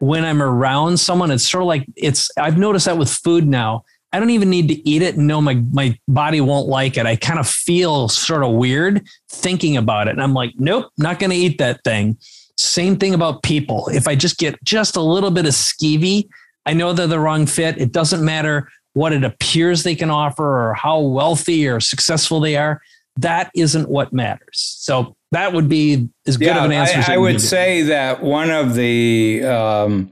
when I'm around someone, it's sort of like it's, I've noticed that with food now. I don't even need to eat it and know my, my body won't like it. I kind of feel sort of weird thinking about it. And I'm like, nope, not going to eat that thing. Same thing about people. If I just get just a little bit of skeevy, I know they're the wrong fit. It doesn't matter what it appears they can offer or how wealthy or successful they are. That isn't what matters. So that would be as good yeah, of an answer I, as I would say do. That one of the um,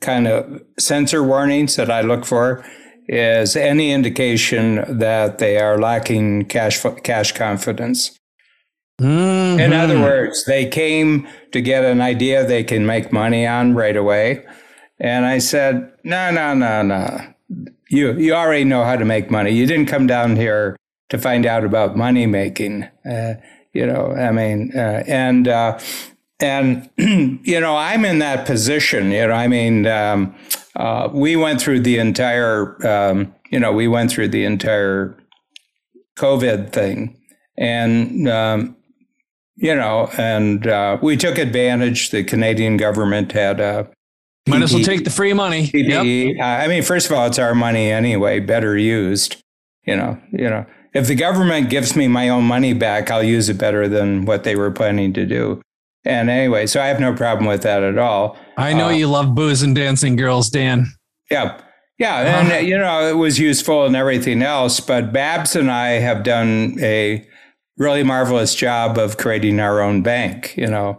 kind of sensor warnings that I look for is any indication that they are lacking cash cash confidence. Mm-hmm. In other words, they came to get an idea they can make money on right away. And I said, no, no, no, no. You, you already know how to make money. You didn't come down here to find out about money making, uh, you know, I mean, uh, and, uh, and, you know, I'm in that position, you know, I mean, um, uh, we went through the entire, um, you know, we went through the entire COVID thing and, um, you know, and uh, we took advantage. The Canadian government had a P P E, might as well take the free money. P P E, yep. uh, I mean, first of all, it's our money anyway, better used, you know, you know. If the government gives me my own money back, I'll use it better than what they were planning to do. And anyway, so I have no problem with that at all. I know uh, you love booze and dancing girls, Dan. Yeah. Yeah. And, uh, you know, it was useful and everything else. But Babs and I have done a really marvelous job of creating our own bank, you know,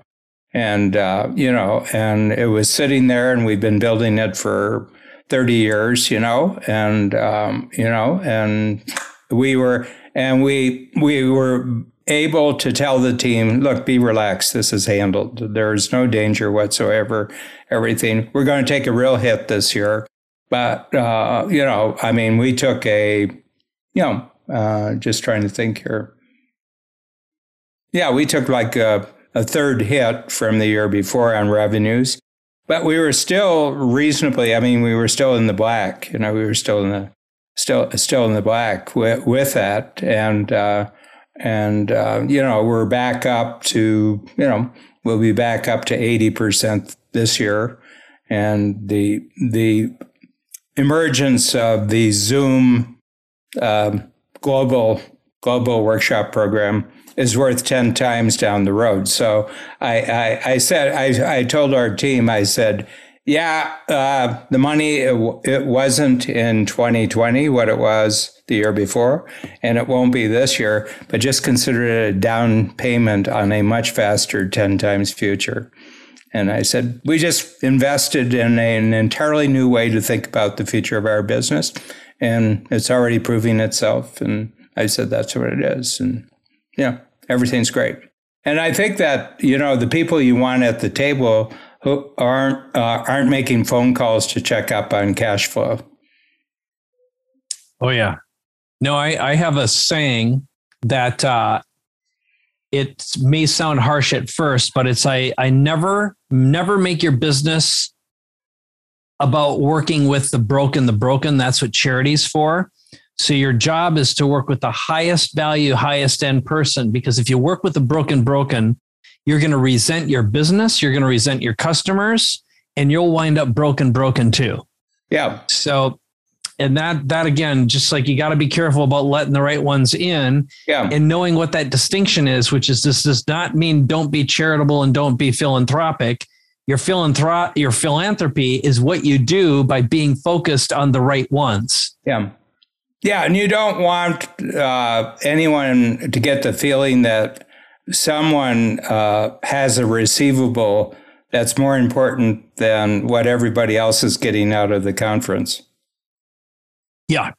and, uh, you know, and it was sitting there and we've been building it for thirty years, you know, and, um, you know, and we were and we we were able to tell the team, look, be relaxed. This is handled. There is no danger whatsoever. Everything. We're going to take a real hit this year. But, uh, you know, I mean, we took a, you know, uh, just trying to think here. Yeah, we took like a, a third hit from the year before on revenues. But we were still reasonably, I mean, we were still in the black, you know, we were still in the still still in the black with, with that. And, uh, and uh, you know, we're back up to, you know, we'll be back up to eighty percent this year. And the the emergence of the Zoom uh, global global workshop program is worth ten times down the road. So I I, I said, I, I told our team, I said, yeah, uh, the money, it, it wasn't in twenty twenty what it was the year before, and it won't be this year, but just consider it a down payment on a much faster ten times future. And I said, we just invested in a, an entirely new way to think about the future of our business, and it's already proving itself. And I said, that's what it is. And yeah, everything's great. And I think that, you know, the people you want at the table who aren't uh, aren't making phone calls to check up on cash flow. Oh, yeah. No, I, I have a saying that uh, it may sound harsh at first, but it's I, I never, never make your business about working with the broken, the broken. That's what charity's for. So your job is to work with the highest value, highest end person, because if you work with the broken, broken, you're going to resent your business. You're going to resent your customers, and you'll wind up broken, broken too. Yeah. So, and that, that again, just like you got to be careful about letting the right ones in yeah. and knowing what that distinction is, which is this does not mean don't be charitable and don't be philanthropic. Your philanthrop, your philanthropy is what you do by being focused on the right ones. Yeah. Yeah. And you don't want uh, anyone to get the feeling that someone uh, has a receivable that's more important than what everybody else is getting out of the conference. Yeah.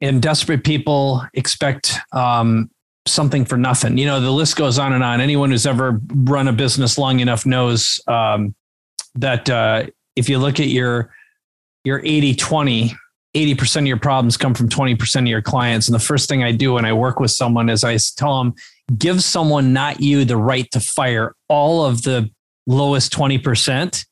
And desperate people expect um, something for nothing. You know, the list goes on and on. Anyone who's ever run a business long enough knows um, that uh, if you look at your your eighty twenty, eighty percent of your problems come from twenty percent of your clients. And the first thing I do when I work with someone is I tell them, give someone, not you, the right to fire all of the lowest twenty percent.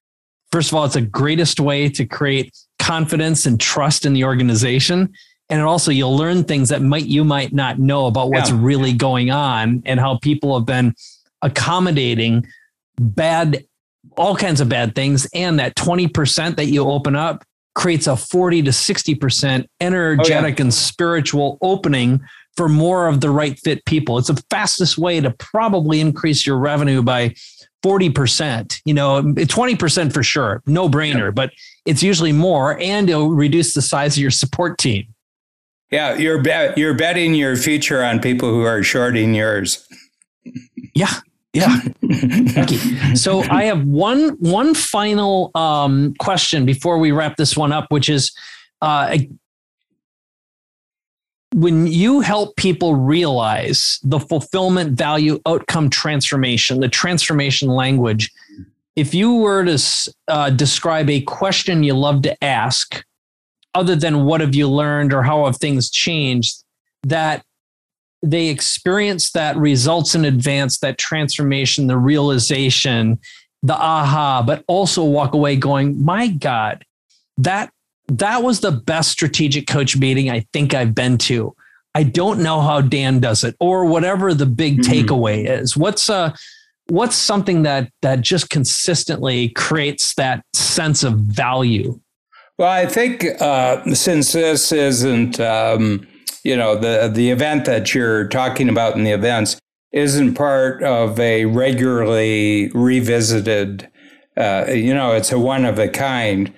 First of all, it's the greatest way to create confidence and trust in the organization. And also you'll learn things that might you might not know about what's yeah. really going on and how people have been accommodating bad, all kinds of bad things. And that twenty percent that you open up creates a forty to sixty percent energetic oh, yeah. and spiritual opening for more of the right fit people. It's the fastest way to probably increase your revenue by forty percent, you know, twenty percent for sure. No brainer, yeah. but it's usually more, and it'll reduce the size of your support team. Yeah. You're, bet, you're betting your future on people who are shorting yours. Yeah. Yeah. Okay. So I have one, one final um, question before we wrap this one up, which is, uh, when you help people realize the fulfillment, value, outcome, transformation, the transformation language, if you were to uh, describe a question you love to ask, other than what have you learned or how have things changed, that they experience that results in advance, that transformation, the realization, the aha, but also walk away going, my God, that That was the best strategic coach meeting I think I've been to. I don't know how Dan does it, or whatever the big mm-hmm. takeaway is. What's uh, what's something that that just consistently creates that sense of value? Well, I think uh, since this isn't, um, you know, the the event that you're talking about in the events, isn't part of a regularly revisited, uh, you know, it's a one of a kind.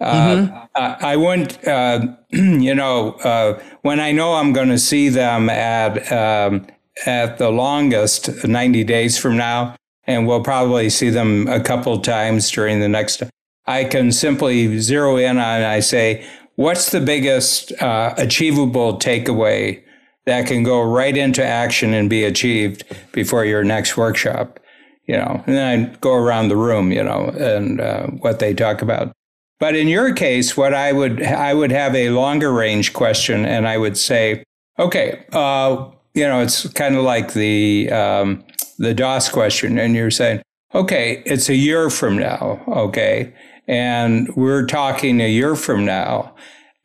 Mm-hmm. Uh, I, I wouldn't, uh, you know, uh, when I know I'm going to see them at um, at the longest, ninety days from now, and we'll probably see them a couple times during the next, I can simply zero in on, I say, what's the biggest uh, achievable takeaway that can go right into action and be achieved before your next workshop, you know, and then I go around the room, you know, and uh, what they talk about. But in your case, what I would, I would have a longer range question, and I would say, okay, uh, you know, it's kind of like the um, the DOS question, and you're saying, okay, it's a year from now, okay, and we're talking a year from now,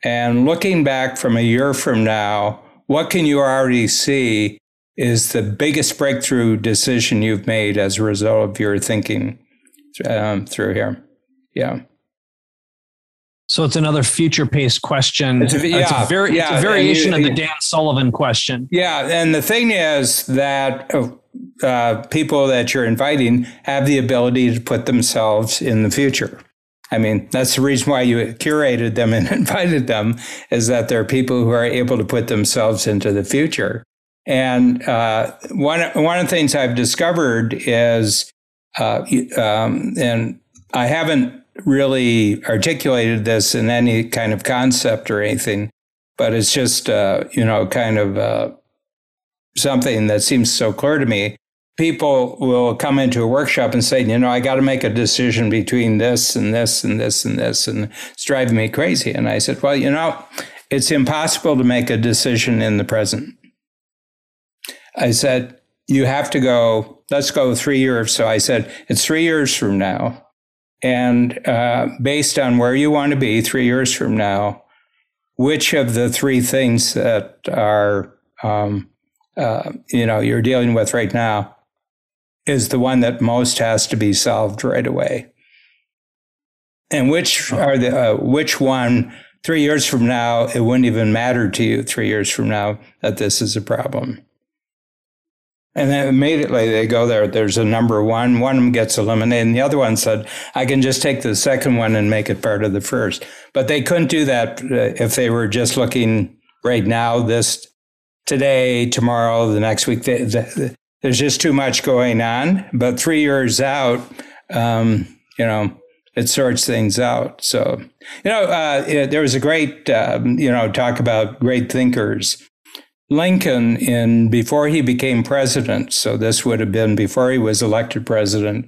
and looking back from a year from now, what can you already see is the biggest breakthrough decision you've made as a result of your thinking um, through here? Yeah. So it's another future-paced question. It's a, yeah, it's a, very, yeah, it's a variation you, of the Dan Sullivan question. Yeah, and the thing is that uh, people that you're inviting have the ability to put themselves in the future. I mean, that's the reason why you curated them and invited them, is that there are people who are able to put themselves into the future. And uh, one one of the things I've discovered is, uh, um, and I haven't really articulated this in any kind of concept or anything, but it's just, uh, you know, kind of uh, something that seems so clear to me. People will come into a workshop and say, you know, I got to make a decision between this and this and this and this, and it's driving me crazy. And I said, well, you know, it's impossible to make a decision in the present. I said, you have to go, let's go three years. So I said, it's three years from now. And uh, based on where you want to be three years from now, which of the three things that are, um, uh, you know, you're dealing with right now is the one that most has to be solved right away, and which are the uh, which one three years from now it wouldn't even matter to you three years from now that this is a problem. And then immediately they go there. There's a number one. One of them gets eliminated, and the other one said, "I can just take the second one and make it part of the first." But they couldn't do that if they were just looking right now, this today, tomorrow, the next week. They, they, There's just too much going on. But three years out, um, you know, it sorts things out. So, you know, uh, it, there was a great, uh, you know, talk about great thinkers. Lincoln, in before he became president, so this would have been before he was elected president,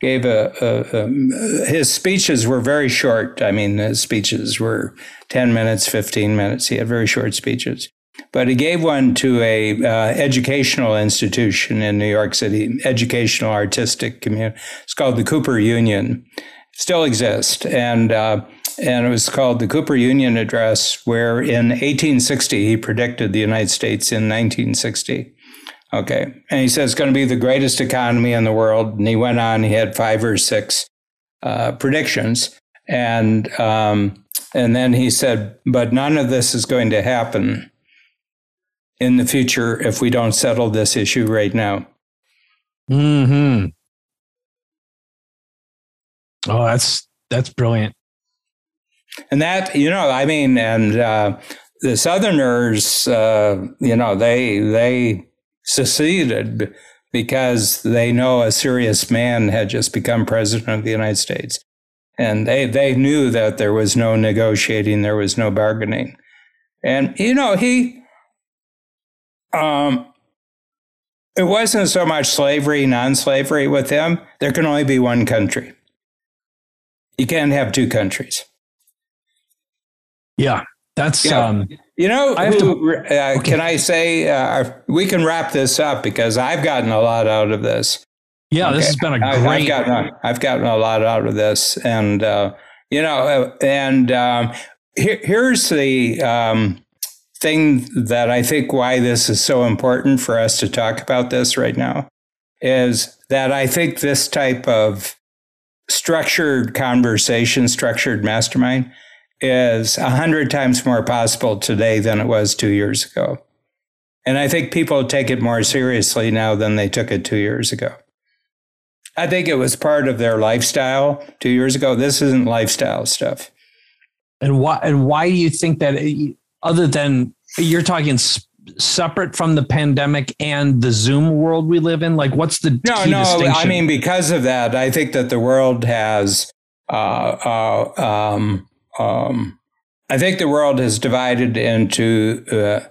gave a, a, a his speeches were very short. I mean, his speeches were ten minutes, fifteen minutes. He had very short speeches. But he gave one to a uh, educational institution in New York City, educational artistic community. It's called the Cooper Union. Still exists. And uh, and it was called the Cooper Union Address, where in eighteen sixty, he predicted the United States in nineteen sixty. Okay. And he said it's going to be the greatest economy in the world. And he went on, he had five or six uh, predictions. And um, and then he said, but none of this is going to happen in the future if we don't settle this issue right now. Mm-hmm. Oh, that's that's brilliant. And that, you know, I mean, and uh, the Southerners, uh, you know, they they seceded because they know a serious man had just become president of the United States. And they, they knew that there was no negotiating, there was no bargaining. And, you know, he... Um, it wasn't so much slavery, non-slavery with him. There can only be one country. You can't have two countries. Yeah, that's, yeah. Um, you know, I have who, to, uh, okay. Can I say, uh, we can wrap this up because I've gotten a lot out of this. Yeah, okay. This has been a great. I've gotten a, I've gotten a lot out of this. And, uh, you know, and um, here, here's the... Um, thing that I think why this is so important for us to talk about this right now is that I think this type of structured conversation, structured mastermind is a hundred times more possible today than it was two years ago. And I think people take it more seriously now than they took it two years ago. I think it was part of their lifestyle two years ago. This isn't lifestyle stuff. And why, and why do you think that, other than you're talking sp- separate from the pandemic and the Zoom world we live in? Like, what's the no, key no, distinction? I mean, because of that, I think that the world has, uh, uh, um, um, I think the world has divided into uh,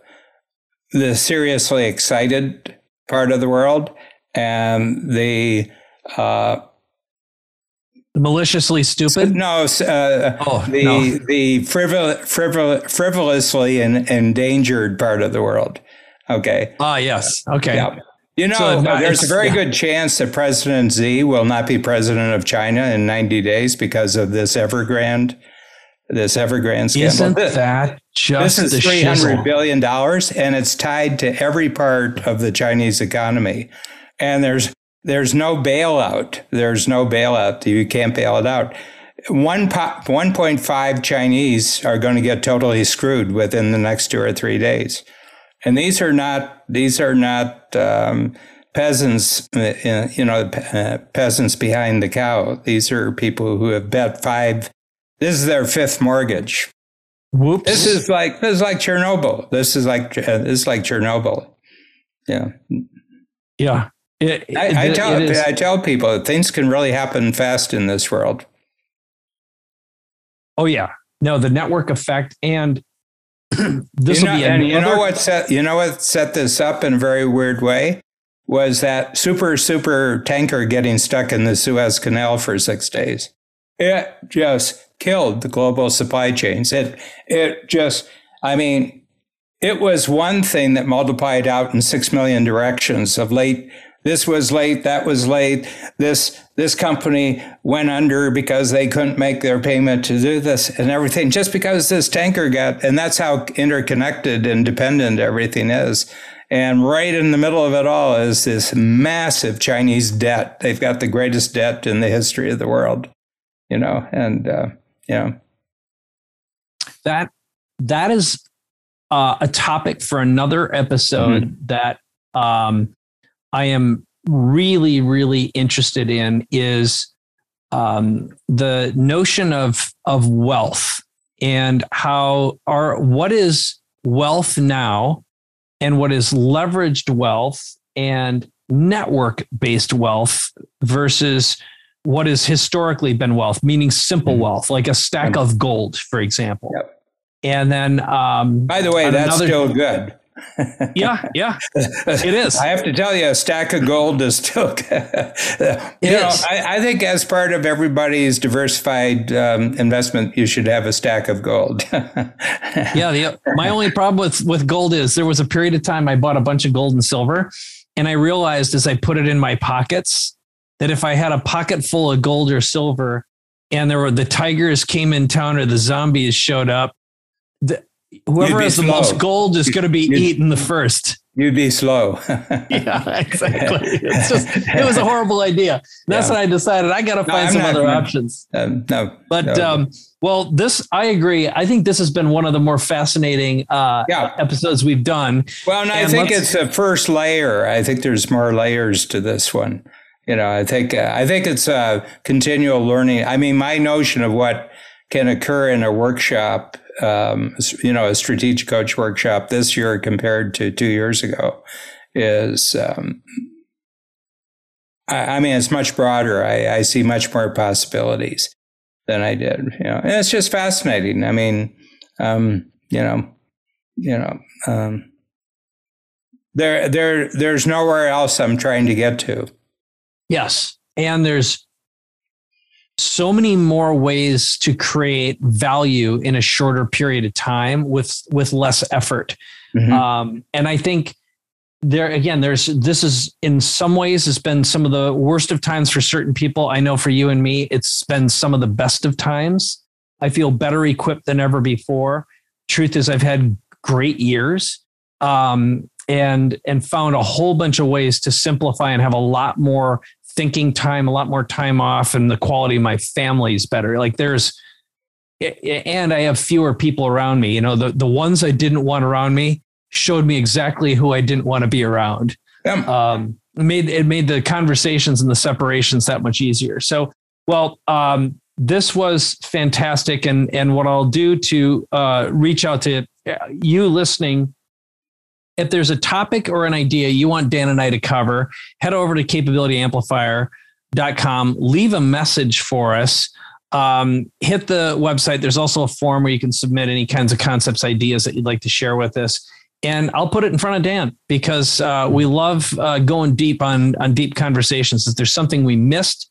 the seriously excited part of the world and the uh, maliciously stupid. No, uh, oh, the no. the frivol- frivol- frivolously en- endangered part of the world. Okay. Ah, uh, yes. Okay. Yeah. You know, so, no, there's a very yeah. good chance that President Xi will not be president of China in ninety days because of this Evergrande. This Evergrande scandal. Isn't that just this is three hundred billion dollars, and it's tied to every part of the Chinese economy. And there's there's no bailout. There's no bailout. You can't bail it out. One po- one point five Chinese are going to get totally screwed within the next two or three days. And these are not these are not um, peasants. Uh, you know, uh, peasants behind the cow. These are people who have bet five. This is their fifth mortgage. Whoops! This is like this is like Chernobyl. This is like uh, this is like Chernobyl. Yeah, yeah. It, it, I, I tell it I tell people things can really happen fast in this world. Oh yeah, no, the network effect, and this you know, will be and another. You know what set you know what set this up in a very weird way was that super super tanker getting stuck in the Suez Canal for six days. It just killed the global supply chains. It it just, I mean, it was one thing that multiplied out in six million directions of late. This was late. That was late. This this company went under because they couldn't make their payment to do this and everything just because this tanker got, and that's how interconnected and dependent everything is. And right in the middle of it all is this massive Chinese debt. They've got the greatest debt in the history of the world. You know, and, uh, you know, that that is uh, a topic for another episode mm-hmm. that um, I am really, really interested in is um, the notion of of wealth and how our what is wealth now and what is leveraged wealth and network based wealth versus what has historically been wealth, meaning simple wealth, like a stack of gold, for example. Yep. And then, um, by the way, that's another, still good. Yeah, yeah, it is. I have to tell you, a stack of gold is still good. It you know, is. I, I think as part of everybody's diversified um, investment, you should have a stack of gold. Yeah. The, my only problem with, with gold is there was a period of time I bought a bunch of gold and silver, and I realized as I put it in my pockets that if I had a pocket full of gold or silver and there were the tigers came in town or the zombies showed up, the, whoever has slow. the most gold is going to be you'd, eaten the first. You'd be slow. Yeah, exactly. It's just, it was a horrible idea. That's yeah. what I decided. I got to find no, some not, other I'm, options. Um, no, but no. Um, well, this, I agree. I think this has been one of the more fascinating uh, yeah. episodes we've done. Well, and, and I think it's the first layer. I think there's more layers to this one. You know, I think uh, I think it's uh, continual learning. I mean, my notion of what can occur in a workshop, um, you know, a strategic coach workshop this year compared to two years ago is, um, I, I mean, it's much broader. I, I see much more possibilities than I did. You know, and it's just fascinating. I mean, um, you know, you know, um, there there there's nowhere else I'm trying to get to. Yes. And there's so many more ways to create value in a shorter period of time with, with less effort. Mm-hmm. Um, and I think there, again, there's, this is in some ways it's been some of the worst of times for certain people. I know for you and me, it's been some of the best of times. I feel better equipped than ever before. Truth is I've had great years. Um, and, and found a whole bunch of ways to simplify and have a lot more thinking time, a lot more time off, and the quality of my family is better. Like there's, and I have fewer people around me, you know, the, the ones I didn't want around me, showed me exactly who I didn't want to be around. Yeah. Um, it made, it made the conversations and the separations that much easier. So, well, um, this was fantastic. And, and what I'll do to uh, reach out to you listening, if there's a topic or an idea you want Dan and I to cover, head over to capability amplifier dot com, leave a message for us, um, hit the website. There's also a form where you can submit any kinds of concepts, ideas that you'd like to share with us. And I'll put it in front of Dan because uh, we love uh, going deep on, on deep conversations. If there's something we missed,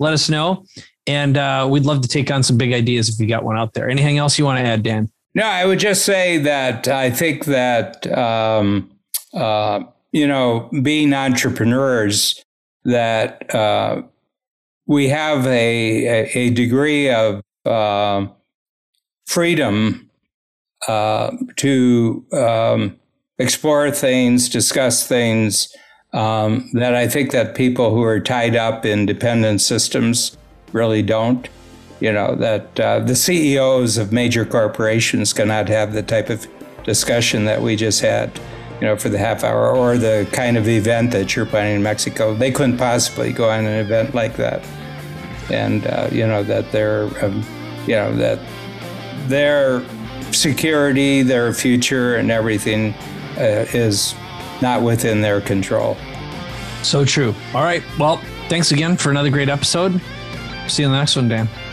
let us know. And uh, we'd love to take on some big ideas if you got one out there. Anything else you want to add, Dan? No, I would just say that I think that, um, uh, you know, being entrepreneurs, that uh, we have a, a degree of uh, freedom uh, to um, explore things, discuss things um, that I think that people who are tied up in dependent systems really don't. You know, that uh, the C E Os of major corporations cannot have the type of discussion that we just had, you know, for the half hour, or the kind of event that you're planning in Mexico. They couldn't possibly go on an event like that. And, uh, you know, that their, um, you know, that their security, their future and everything uh, is not within their control. So true. All right. Well, thanks again for another great episode. See you in the next one, Dan.